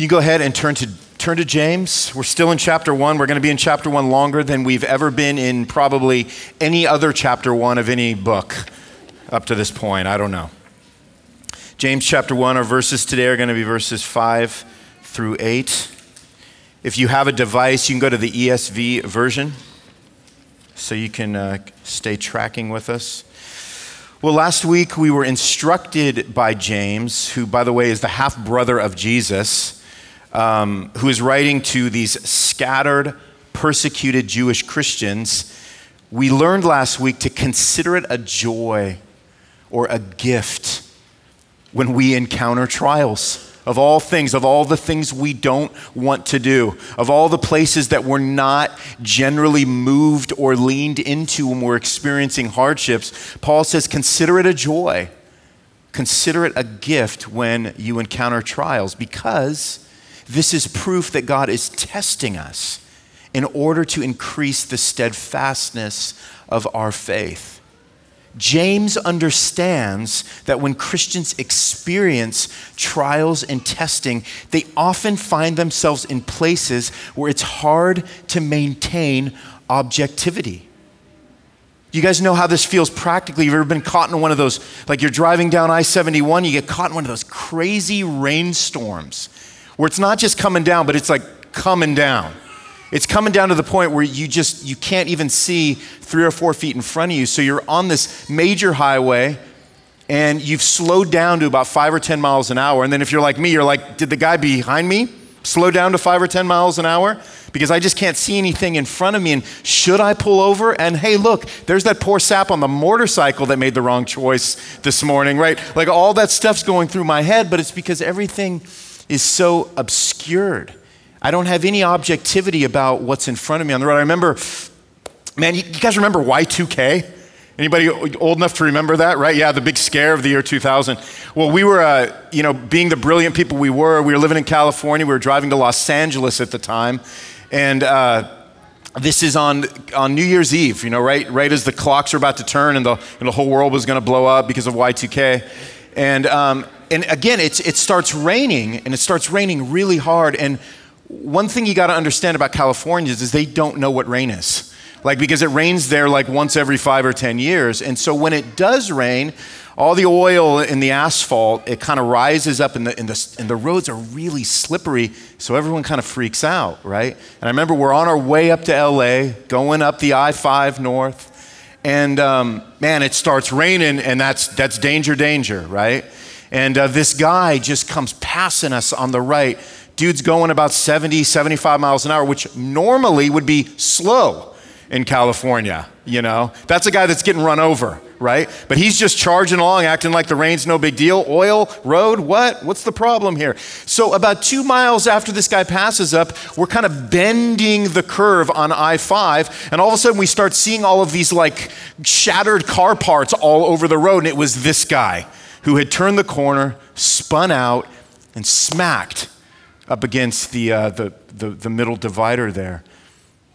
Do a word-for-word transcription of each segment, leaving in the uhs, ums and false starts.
You go ahead and turn to turn to James. We're still in chapter one. We're going to be in chapter one longer than we've ever been in probably any other chapter one of any book up to this point. I don't know. James chapter one, our verses today are going to be verses five through eight. If you have a device, you can go to the E S V version so you can uh, stay tracking with us. Well, last week we were instructed by James, who, by the way, is the half-brother of Jesus, um, who is writing to these scattered, persecuted Jewish Christians. We learned last week to consider it a joy or a gift when we encounter trials. Of all things, of all the things we don't want to do, of all the places that we're not generally moved or leaned into when we're experiencing hardships, Paul says, consider it a joy. Consider it a gift when you encounter trials, because this is proof that God is testing us in order to increase the steadfastness of our faith. James understands that when Christians experience trials and testing, they often find themselves in places where it's hard to maintain objectivity. You guys know how this feels practically. You've ever been caught in one of those, like you're driving down I seventy-one, you get caught in one of those crazy rainstorms where it's not just coming down, but it's like coming down. It's coming down to the point where you just, you can't even see three or four feet in front of you. So you're on this major highway and you've slowed down to about five or ten miles an hour. And then if you're like me, you're like, did the guy behind me slow down to five or ten miles an hour? Because I just can't see anything in front of me. And should I pull over? And hey, look, there's that poor sap on the motorcycle that made the wrong choice this morning, right? Like all that stuff's going through my head, but it's because everything is so obscured. I don't have any objectivity about what's in front of me on the road. I remember, man, you guys remember Y two K? Anybody old enough to remember that, right? Yeah, the big scare of the year two thousand. Well, we were, uh, you know, being the brilliant people we were, we were living in California, we were driving to Los Angeles at the time, and uh, this is on on New Year's Eve, you know, right right as the clocks are about to turn and the, and the whole world was gonna blow up because of Y two K. And um, and again, it's it starts raining, and it starts raining really hard, and one thing you got to understand about Californians is they don't know what rain is. Like, because it rains there like once every five or ten years. And so when it does rain, all the oil in the asphalt, it kind of rises up and the, and the, and the roads are really slippery. So everyone kind of freaks out, right? And I remember we're on our way up to L A, going up the I five north. And um, man, it starts raining and that's, that's danger, danger, right? And uh, this guy just comes passing us on the right. Dude's going about seventy, seventy-five miles an hour, which normally would be slow in California, you know? That's a guy that's getting run over, right? But he's just charging along, acting like the rain's no big deal. Oil, road, what? What's the problem here? So about two miles after this guy passes up, we're kind of bending the curve on I five, and all of a sudden we start seeing all of these like shattered car parts all over the road, and it was this guy who had turned the corner, spun out, and smacked up against the, uh, the, the, the middle divider there.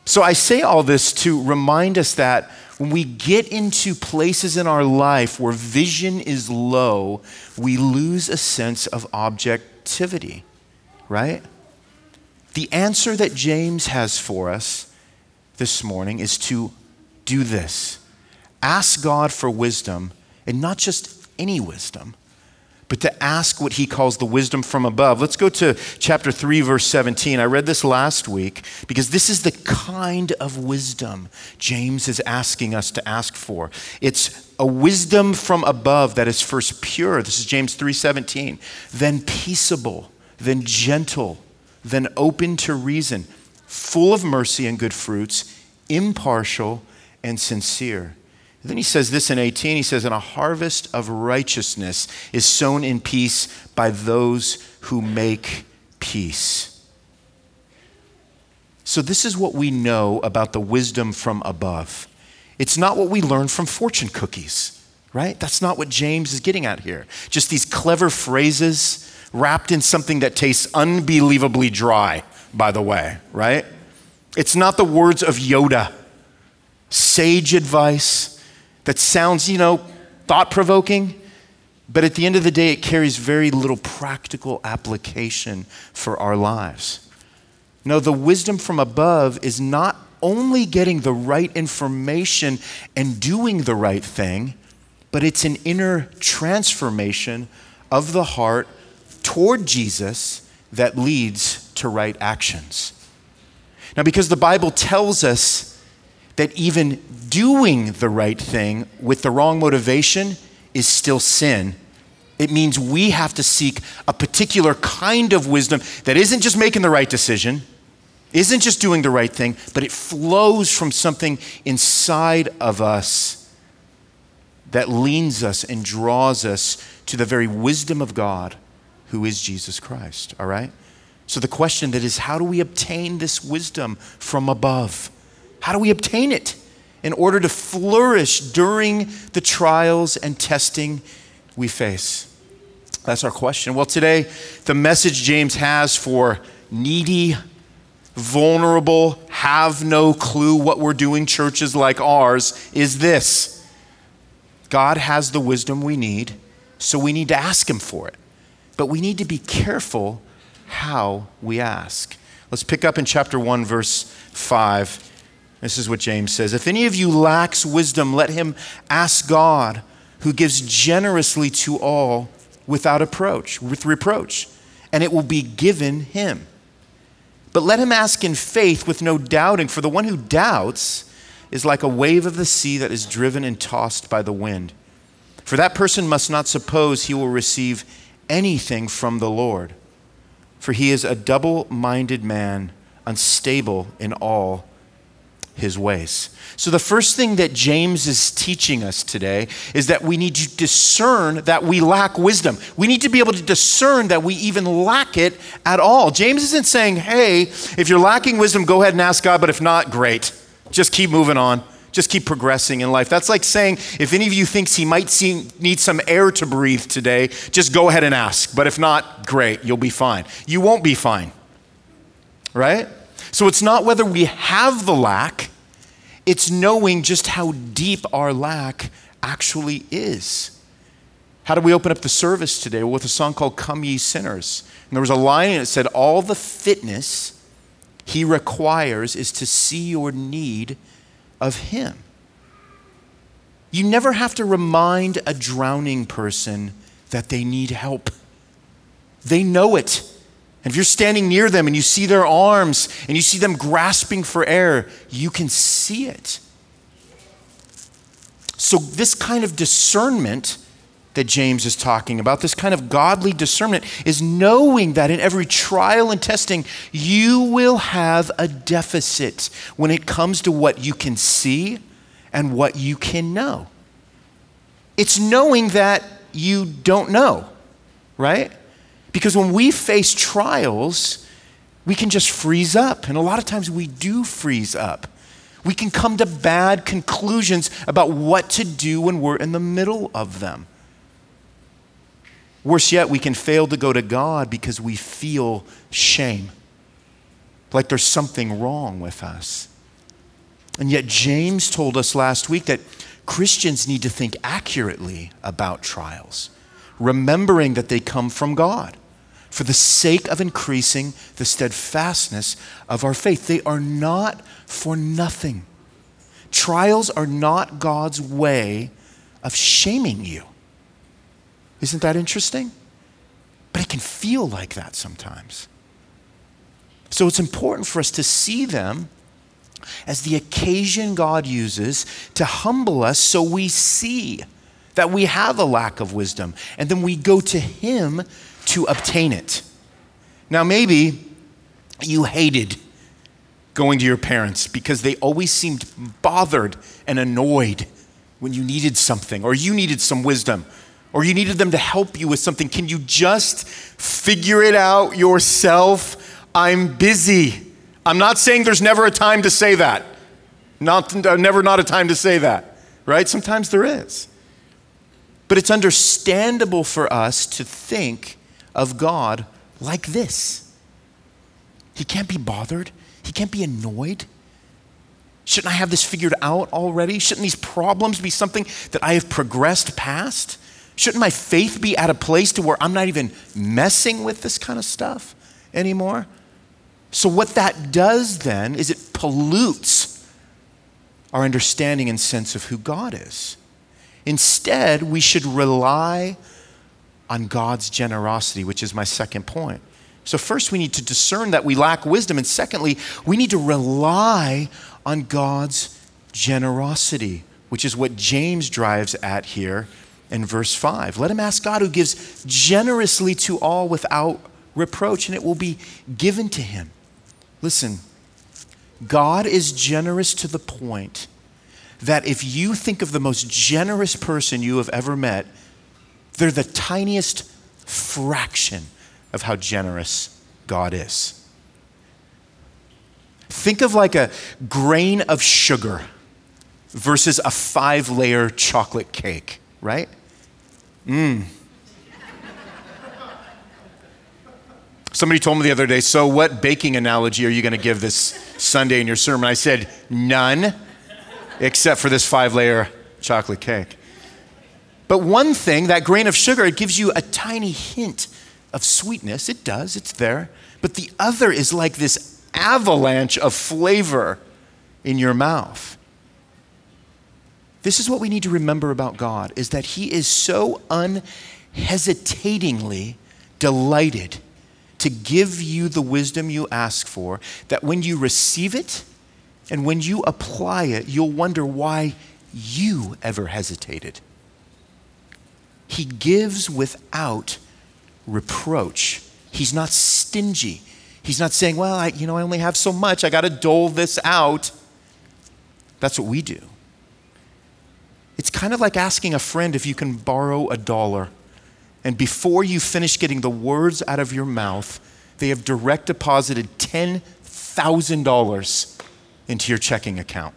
So I say all this to remind us that when we get into places in our life where vision is low, we lose a sense of objectivity, right? The answer that James has for us this morning is to do this. Ask God for wisdom, and not just any wisdom, but to ask what he calls the wisdom from above. Let's go to chapter three, verse seventeen. I read this last week because this is the kind of wisdom James is asking us to ask for. It's a wisdom from above that is first pure. This is James three seventeen. Then peaceable, then gentle, then open to reason, full of mercy and good fruits, impartial and sincere. Then he says this in eighteen, he says, and a harvest of righteousness is sown in peace by those who make peace. So this is what we know about the wisdom from above. It's not what we learn from fortune cookies, right? That's not what James is getting at here. Just these clever phrases wrapped in something that tastes unbelievably dry, by the way, right? It's not the words of Yoda, sage advice, that sounds, you know, thought-provoking, But at the end of the day, it carries very little practical application for our lives. No, the wisdom from above is not only getting the right information and doing the right thing, but it's an inner transformation of the heart toward Jesus that leads to right actions. Now, because the Bible tells us that even doing the right thing with the wrong motivation is still sin, it means we have to seek a particular kind of wisdom that isn't just making the right decision, isn't just doing the right thing, but it flows from something inside of us that leans us and draws us to the very wisdom of God, who is Jesus Christ, all right? So the question that is, how do we obtain this wisdom from above? How do we obtain it in order to flourish during the trials and testing we face? That's our question. Well, today, the message James has for needy, vulnerable, have no clue what we're doing churches like ours is this: God has the wisdom we need, so we need to ask him for it. But we need to be careful how we ask. Let's pick up in chapter one, verse five. This is what James says. If any of you lacks wisdom, let him ask God, who gives generously to all without approach, with reproach, and it will be given him. But let him ask in faith with no doubting, for the one who doubts is like a wave of the sea that is driven and tossed by the wind. For that person must not suppose he will receive anything from the Lord. For he is a double-minded man, unstable in all his ways. So the first thing that James is teaching us today is that we need to discern that we lack wisdom. We need to be able to discern that we even lack it at all. James isn't saying, hey, if you're lacking wisdom, go ahead and ask God, but if not, great. Just keep moving on. Just keep progressing in life. That's like saying, if any of you thinks he might seem, need some air to breathe today, just go ahead and ask. But if not, great, you'll be fine. You won't be fine, right? So it's not whether we have the lack, it's knowing just how deep our lack actually is. How do we open up the service today? Well, with a song called Come Ye Sinners. And there was a line in it that said, all the fitness he requires is to see your need of him. You never have to remind a drowning person that they need help. They know it. And if you're standing near them and you see their arms and you see them grasping for air, you can see it. So this kind of discernment that James is talking about, this kind of godly discernment, is knowing that in every trial and testing, you will have a deficit when it comes to what you can see and what you can know. It's knowing that you don't know, right? Because when we face trials, we can just freeze up. And a lot of times we do freeze up. We can come to bad conclusions about what to do when we're in the middle of them. Worse yet, we can fail to go to God because we feel shame, like there's something wrong with us. And yet James told us last week that Christians need to think accurately about trials, remembering that they come from God for the sake of increasing the steadfastness of our faith. They are not for nothing. Trials are not God's way of shaming you. Isn't that interesting? But it can feel like that sometimes. So it's important for us to see them as the occasion God uses to humble us, so we see that we have a lack of wisdom, and then we go to him to obtain it. Now, maybe you hated going to your parents because they always seemed bothered and annoyed when you needed something, or you needed some wisdom, or you needed them to help you with something. Can you just figure it out yourself? I'm busy. I'm not saying there's never a time to say that. Not, never not a time to say that, right? Sometimes there is. But it's understandable for us to think of God like this. He can't be bothered. He can't be annoyed. Shouldn't I have this figured out already? Shouldn't these problems be something that I have progressed past? Shouldn't my faith be at a place to where I'm not even messing with this kind of stuff anymore? So what that does then is it pollutes our understanding and sense of who God is. Instead, we should rely on God's generosity, which is my second point. So first, we need to discern that we lack wisdom. And secondly, we need to rely on God's generosity, which is what James drives at here in verse five. Let him ask God, who gives generously to all without reproach, and it will be given to him. Listen, God is generous to the point that if you think of the most generous person you have ever met, they're the tiniest fraction of how generous God is. Think of like a grain of sugar versus a five-layer chocolate cake, right? Mmm. Somebody told me the other day, so what baking analogy are you going to give this Sunday in your sermon? I said, none, except for this five-layer chocolate cake. But one thing, that grain of sugar, it gives you a tiny hint of sweetness. It does, it's there. But the other is like this avalanche of flavor in your mouth. This is what we need to remember about God, is that he is so unhesitatingly delighted to give you the wisdom you ask for, that when you receive it and when you apply it, you'll wonder why you ever hesitated. He gives without reproach. He's not stingy. He's not saying, well, I, you know, I only have so much. I got to dole this out. That's what we do. It's kind of like asking a friend if you can borrow a dollar. And before you finish getting the words out of your mouth, they have direct deposited ten thousand dollars into your checking account.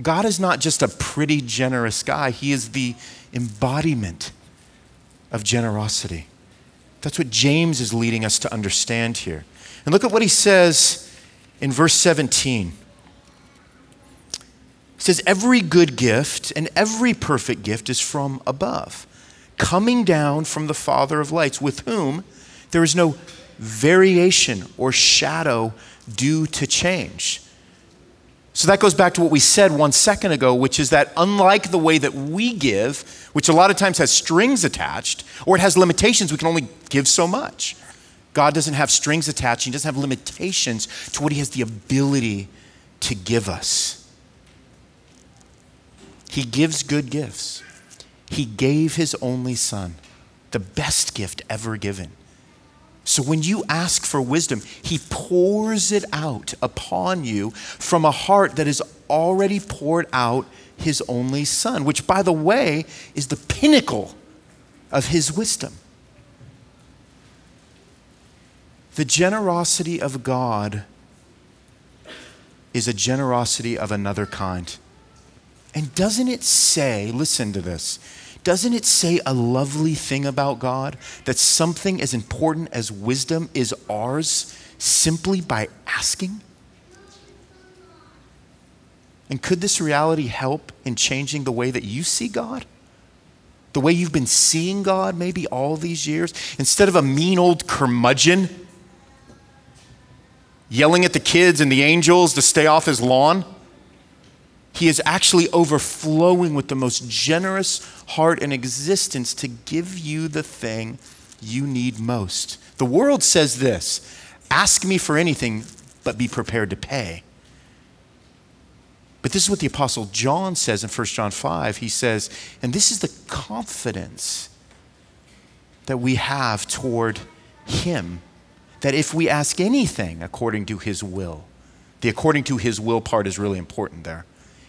God is not just a pretty generous guy. He is the embodiment of generosity. That's what James is leading us to understand here. And look at what he says in verse seventeen. He says, every good gift and every perfect gift is from above, coming down from the Father of lights, with whom there is no variation or shadow due to change. So that goes back to what we said one second ago, which is that unlike the way that we give, which a lot of times has strings attached, or it has limitations, we can only give so much. God doesn't have strings attached. He doesn't have limitations to what he has the ability to give us. He gives good gifts. He gave his only son, the best gift ever given. So when you ask for wisdom, he pours it out upon you from a heart that has already poured out his only son, which, by the way, is the pinnacle of his wisdom. The generosity of God is a generosity of another kind. And doesn't it say, listen to this, doesn't it say a lovely thing about God, that something as important as wisdom is ours simply by asking? And could this reality help in changing the way that you see God? The way you've been seeing God maybe all these years? Instead of a mean old curmudgeon yelling at the kids and the angels to stay off his lawn, he is actually overflowing with the most generous heart in existence to give you the thing you need most. The world says this, ask me for anything, but be prepared to pay. But this is what the Apostle John says in First John five. He says, and this is the confidence that we have toward him, that if we ask anything according to his will, the according to his will part is really important there.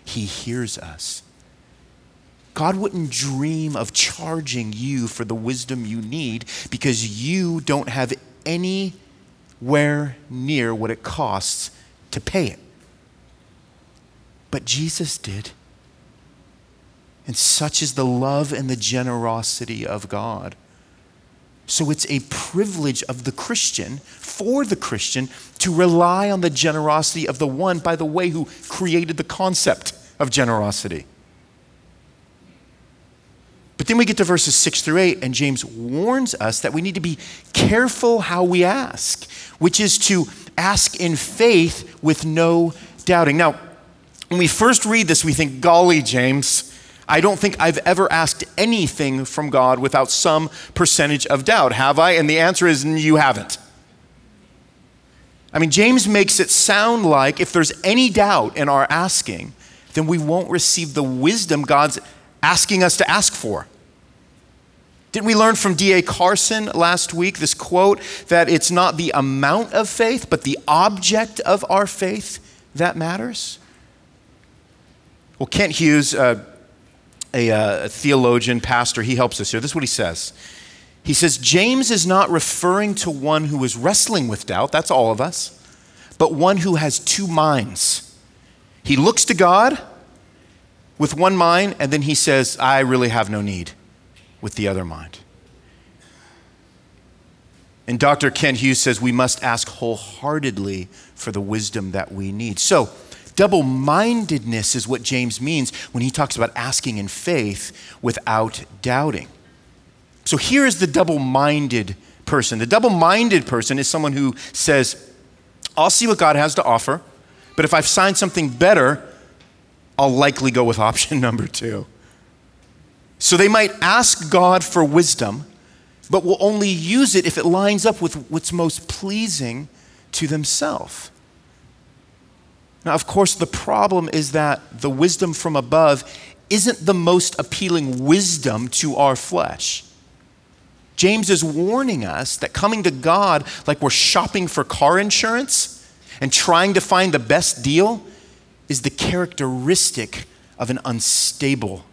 He hears us. God wouldn't dream of charging you for the wisdom you need because you don't have anywhere near what it costs to pay it. But Jesus did. And such is the love and the generosity of God. So it's a privilege of the Christian, for the Christian, to rely on the generosity of the one, by the way, who created the concept of generosity. But then we get to verses six through eight, and James warns us that we need to be careful how we ask, which is to ask in faith with no doubting. Now, when we first read this, we think, golly, James, I don't think I've ever asked anything from God without some percentage of doubt, have I? And the answer is, you haven't. I mean, James makes it sound like if there's any doubt in our asking, then we won't receive the wisdom God's asking us to ask for. Didn't we learn from D A Carson last week, this quote, that it's not the amount of faith, but the object of our faith that matters? Well, Kent Hughes, uh, a, a theologian, pastor, he helps us here. This is what he says. He says, James is not referring to one who is wrestling with doubt, that's all of us, but one who has two minds. He looks to God with one mind, and then he says, I really have no need, with the other mind. And Doctor Kent Hughes says we must ask wholeheartedly for the wisdom that we need. So double-mindedness is what James means when he talks about asking in faith without doubting. So here is the double-minded person. The double-minded person is someone who says, I'll see what God has to offer, but if I've signed something better, I'll likely go with option number two. So they might ask God for wisdom, but will only use it if it lines up with what's most pleasing to themselves. Now, of course, the problem is that the wisdom from above isn't the most appealing wisdom to our flesh. James is warning us that coming to God like we're shopping for car insurance and trying to find the best deal is the characteristic of an unstable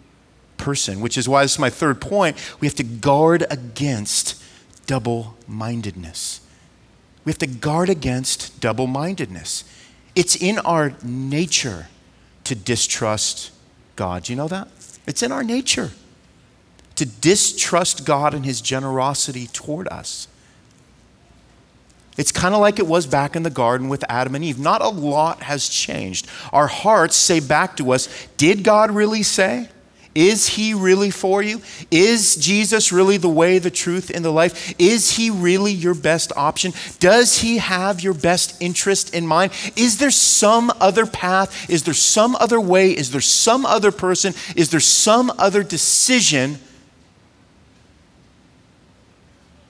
person, which is why this is my third point. We have to guard against double-mindedness. We have to guard against double-mindedness. It's in our nature to distrust God. Do you know that? It's in our nature to distrust God and his generosity toward us. It's kind of like it was back in the garden with Adam and Eve. Not a lot has changed. Our hearts say back to us, did God really say? Is he really for you? Is Jesus really the way, the truth, and the life? Is he really your best option? Does he have your best interest in mind? Is there some other path? Is there some other way? Is there some other person? Is there some other decision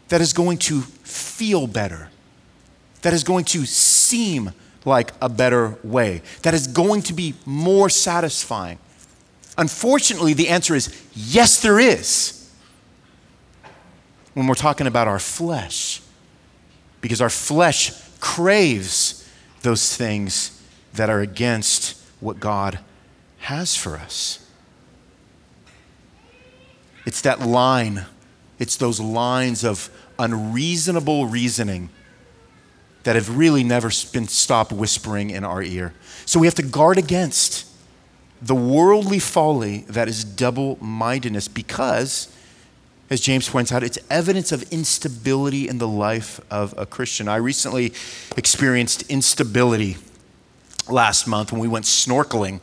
that is going to feel better? That is going to seem like a better way? That is going to be more satisfying? Unfortunately, the answer is yes, there is. When we're talking about our flesh, because our flesh craves those things that are against what God has for us. It's that line, it's those lines of unreasonable reasoning that have really never been stopped whispering in our ear. So we have to guard against the worldly folly that is double-mindedness because, as James points out, it's evidence of instability in the life of a Christian. I recently experienced instability last month when we went snorkeling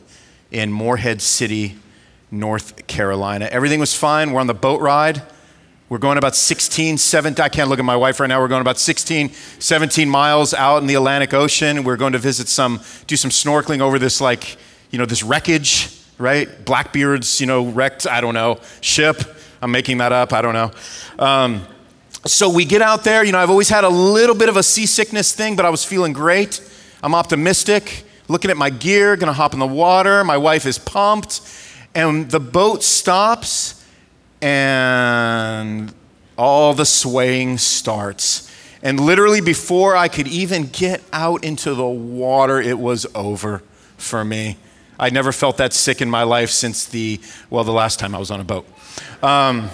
in Morehead City, North Carolina. Everything was fine. We're on the boat ride. We're going about sixteen, seventeen, I can't look at my wife right now. We're going about sixteen, seventeen miles out in the Atlantic Ocean. We're going to visit some, do some snorkeling over this like, you know, this wreckage, right? Blackbeard's, you know, wrecked, I don't know, ship. I'm making that up, I don't know. Um, so we get out there, you know, I've always had a little bit of a seasickness thing, but I was feeling great. I'm optimistic, looking at my gear, gonna hop in the water. My wife is pumped, and the boat stops, and all the swaying starts. And literally before I could even get out into the water, it was over for me. I never felt that sick in my life since the, well, the last time I was on a boat. Um,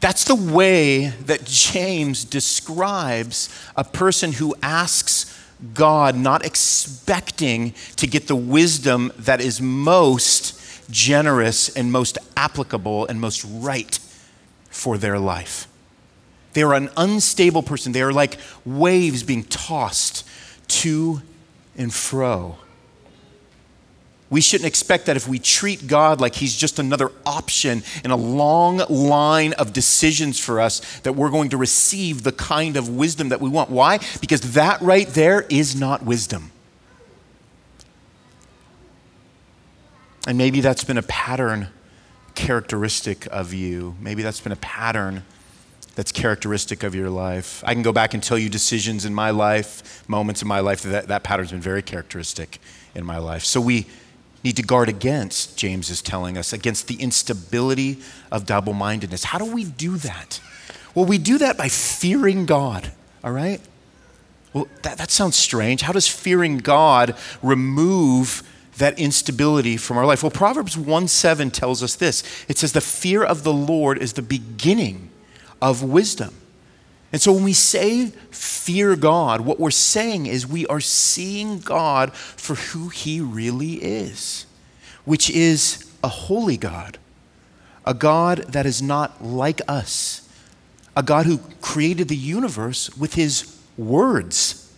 that's the way that James describes a person who asks God, not expecting to get the wisdom that is most generous and most applicable and most right for their life. They are an unstable person. They are like waves being tossed to and fro. We shouldn't expect that if we treat God like he's just another option in a long line of decisions for us, that we're going to receive the kind of wisdom that we want. Why? Because that right there is not wisdom. And maybe that's been a pattern characteristic of you. Maybe that's been a pattern that's characteristic of your life. I can go back and tell you decisions in my life, moments in my life, that that pattern's been very characteristic in my life. So we need to guard against, James is telling us, against the instability of double-mindedness. How do we do that? Well, we do that by fearing God, all right? Well, that, that sounds strange. How does fearing God remove that instability from our life? Well, Proverbs one seven tells us this. It says, the fear of the Lord is the beginning of wisdom. And so when we say fear God, what we're saying is we are seeing God for who he really is, which is a holy God, a God that is not like us, a God who created the universe with his words,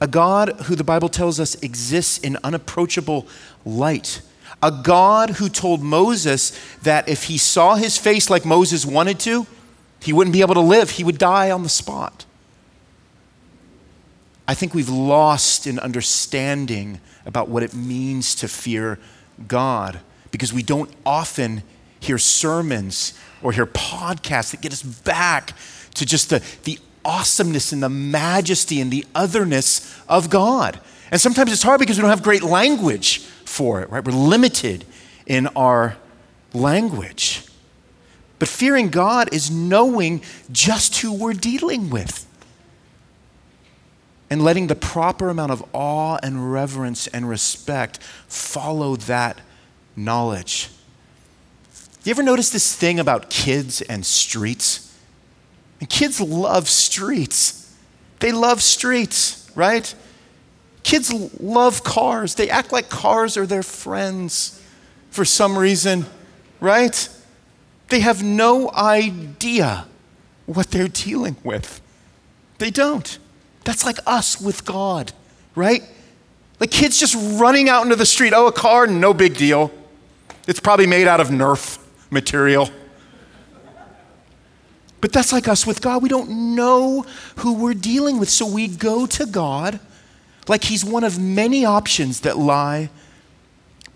a God who the Bible tells us exists in unapproachable light, a God who told Moses that if he saw his face like Moses wanted to, he wouldn't be able to live. He would die on the spot. I think we've lost an understanding about what it means to fear God because we don't often hear sermons or hear podcasts that get us back to just the, the awesomeness and the majesty and the otherness of God. And sometimes it's hard because we don't have great language for it, right? We're limited in our language. But fearing God is knowing just who we're dealing with and letting the proper amount of awe and reverence and respect follow that knowledge. You ever notice this thing about kids and streets? And kids love streets. They love streets, right? Kids love cars. They act like cars are their friends for some reason, right? They have no idea what they're dealing with. They don't. That's like us with God, right? Like kids just running out into the street. Oh, a car, no big deal. It's probably made out of Nerf material. But that's like us with God. We don't know who we're dealing with. So we go to God like he's one of many options that lie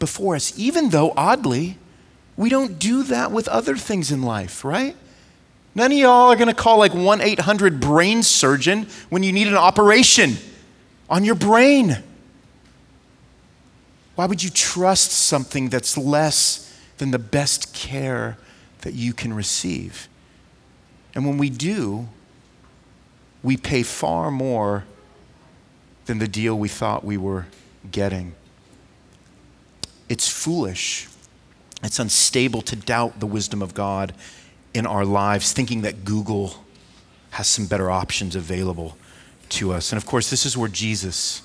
before us, even though, oddly, we don't do that with other things in life, right? None of y'all are gonna call like one eight hundred brain surgeon when you need an operation on your brain. Why would you trust something that's less than the best care that you can receive? And when we do, we pay far more than the deal we thought we were getting. It's foolish. It's unstable to doubt the wisdom of God in our lives, thinking that Google has some better options available to us. And of course, this is where Jesus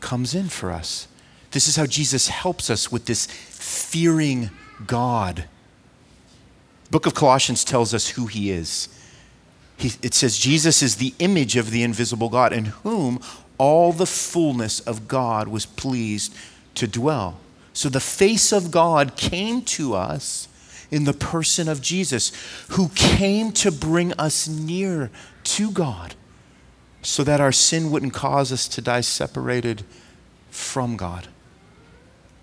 comes in for us. This is how Jesus helps us with this fearing God. The book of Colossians tells us who he is. He, it says, Jesus is the image of the invisible God in whom all the fullness of God was pleased to dwell. So the face of God came to us in the person of Jesus, who came to bring us near to God so that our sin wouldn't cause us to die separated from God.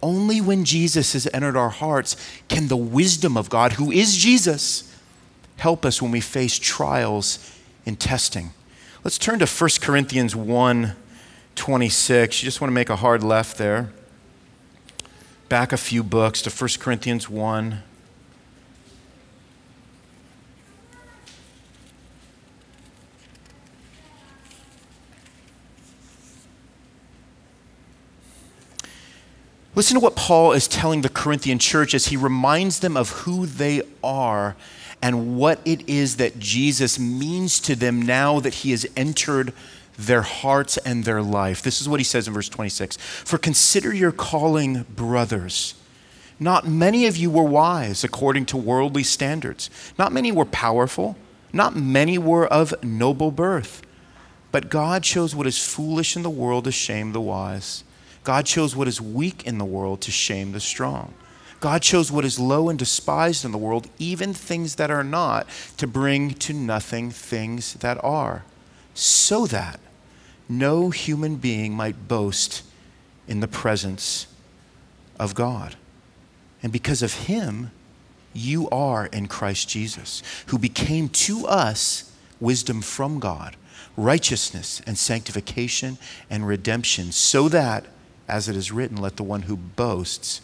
Only when Jesus has entered our hearts can the wisdom of God, who is Jesus, help us when we face trials and testing. Let's turn to First Corinthians one twenty-six. You just want to make a hard left there. Back a few books to First Corinthians one. Listen to what Paul is telling the Corinthian church as he reminds them of who they are and what it is that Jesus means to them now that he has entered their hearts and their life. This is what he says in verse twenty-six. For consider your calling, brothers. Not many of you were wise according to worldly standards. Not many were powerful. Not many were of noble birth. But God shows what is foolish in the world to shame the wise. God chose what is weak in the world to shame the strong. God chose what is low and despised in the world, even things that are not, to bring to nothing things that are, so that no human being might boast in the presence of God. And because of him, you are in Christ Jesus, who became to us wisdom from God, righteousness and sanctification and redemption, so that, as it is written, let the one who boasts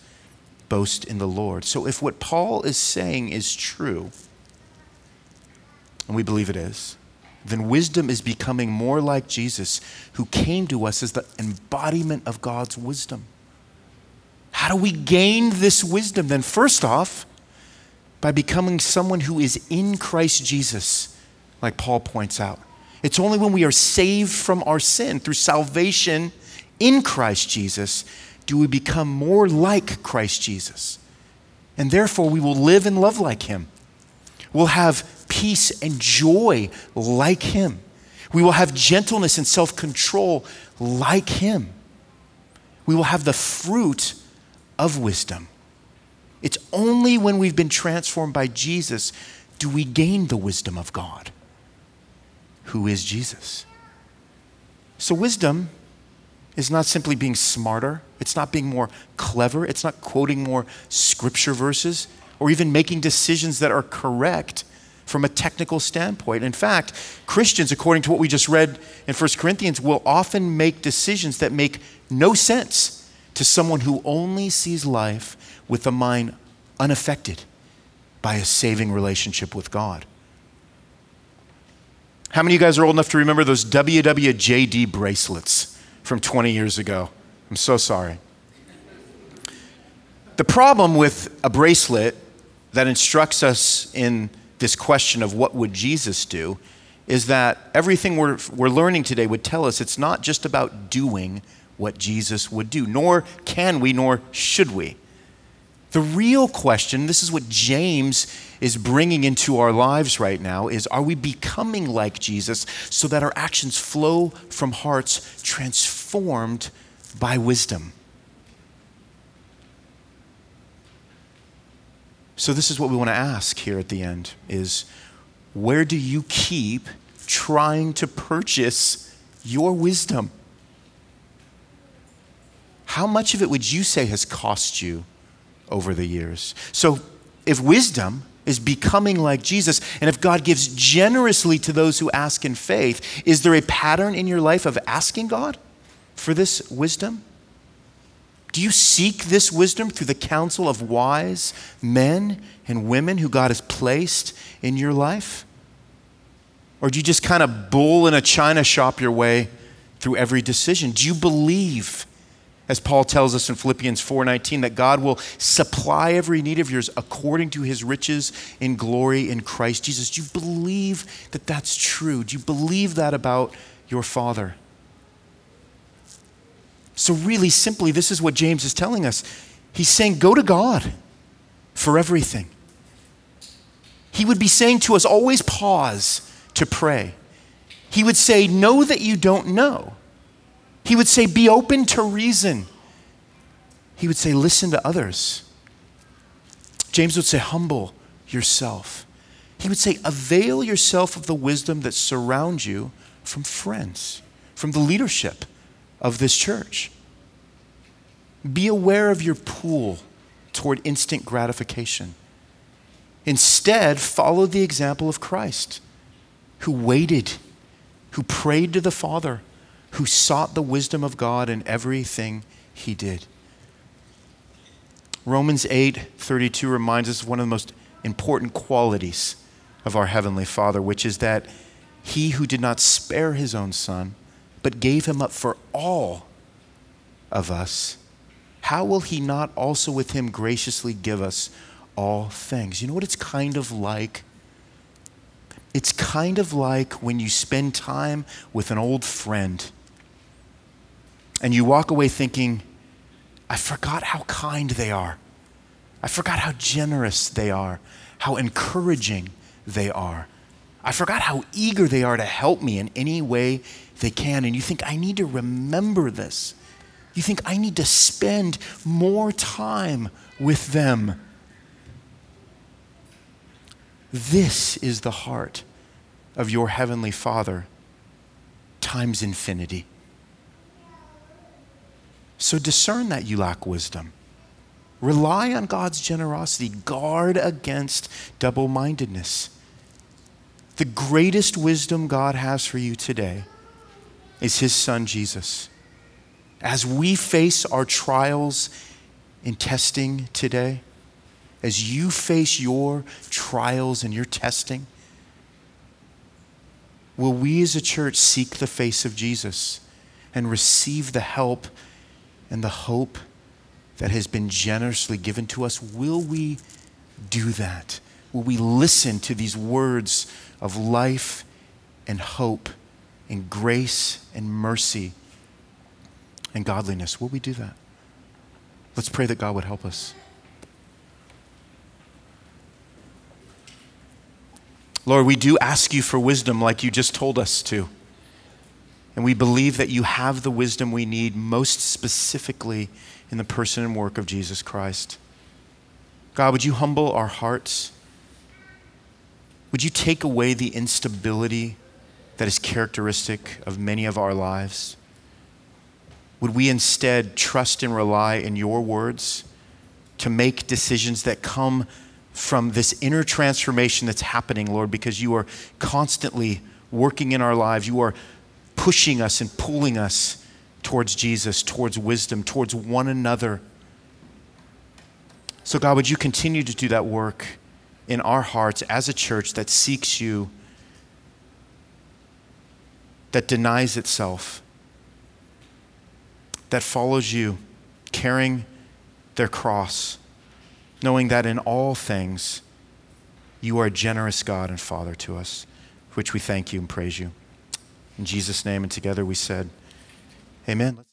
boast in the Lord. So if what Paul is saying is true, and we believe it is, then wisdom is becoming more like Jesus, who came to us as the embodiment of God's wisdom. How do we gain this wisdom? Then first off, by becoming someone who is in Christ Jesus, like Paul points out. It's only when we are saved from our sin through salvation in Christ Jesus do we become more like Christ Jesus. And therefore, we will live and love like him. We'll have peace and joy like him. We will have gentleness and self-control like him. We will have the fruit of wisdom. It's only when we've been transformed by Jesus do we gain the wisdom of God, who is Jesus. So wisdom is not simply being smarter. It's not being more clever. It's not quoting more scripture verses or even making decisions that are correct from a technical standpoint. In fact, Christians, according to what we just read in First Corinthians, will often make decisions that make no sense to someone who only sees life with a mind unaffected by a saving relationship with God. How many of you guys are old enough to remember those W W J D bracelets from twenty years ago? I'm so sorry. The problem with a bracelet that instructs us in this question of what would Jesus do is that everything we're, we're learning today would tell us it's not just about doing what Jesus would do, nor can we, nor should we. The real question, this is what James is bringing into our lives right now, is are we becoming like Jesus so that our actions flow from hearts transformed by wisdom? So this is what we want to ask here at the end is, where do you keep trying to purchase your wisdom? How much of it would you say has cost you over the years? So if wisdom is becoming like Jesus, and if God gives generously to those who ask in faith, is there a pattern in your life of asking God for this wisdom? Do you seek this wisdom through the counsel of wise men and women who God has placed in your life? Or do you just kind of bull in a china shop your way through every decision? Do you believe, as Paul tells us in Philippians four nineteen, that God will supply every need of yours according to his riches in glory in Christ Jesus? Do you believe that that's true? Do you believe that about your Father? So really simply, this is what James is telling us. He's saying, go to God for everything. He would be saying to us, always pause to pray. He would say, know that you don't know. He would say, be open to reason. He would say, listen to others. James would say, humble yourself. He would say, avail yourself of the wisdom that surrounds you from friends, from the leadership of this church. Be aware of your pull toward instant gratification. Instead, follow the example of Christ, who waited, who prayed to the Father, who sought the wisdom of God in everything he did. Romans eight thirty-two reminds us of one of the most important qualities of our Heavenly Father, which is that he who did not spare his own son, but gave him up for all of us, how will he not also with him graciously give us all things? You know what it's kind of like? It's kind of like when you spend time with an old friend and you walk away thinking, I forgot how kind they are. I forgot how generous they are, how encouraging they are. I forgot how eager they are to help me in any way they can. And you think, I need to remember this. You think, I need to spend more time with them. This is the heart of your Heavenly Father times infinity. So discern that you lack wisdom. Rely on God's generosity. Guard against double-mindedness. The greatest wisdom God has for you today is His Son, Jesus. As we face our trials in testing today, as you face your trials and your testing, will we as a church seek the face of Jesus and receive the help and the hope that has been generously given to us? Will we do that? Will we listen to these words of life and hope and grace and mercy and godliness? Will we do that? Let's pray that God would help us. Lord, we do ask you for wisdom like you just told us to. And we believe that you have the wisdom we need, most specifically in the person and work of Jesus Christ. God, would you humble our hearts? Would you take away the instability that is characteristic of many of our lives? Would we instead trust and rely in your words to make decisions that come from this inner transformation that's happening, Lord, because you are constantly working in our lives. You are pushing us and pulling us towards Jesus, towards wisdom, towards one another. So God, would you continue to do that work in our hearts as a church that seeks you, that denies itself, that follows you, carrying their cross, knowing that in all things you are a generous God and Father to us, for which we thank you and praise you. In Jesus' name, and together we said, amen.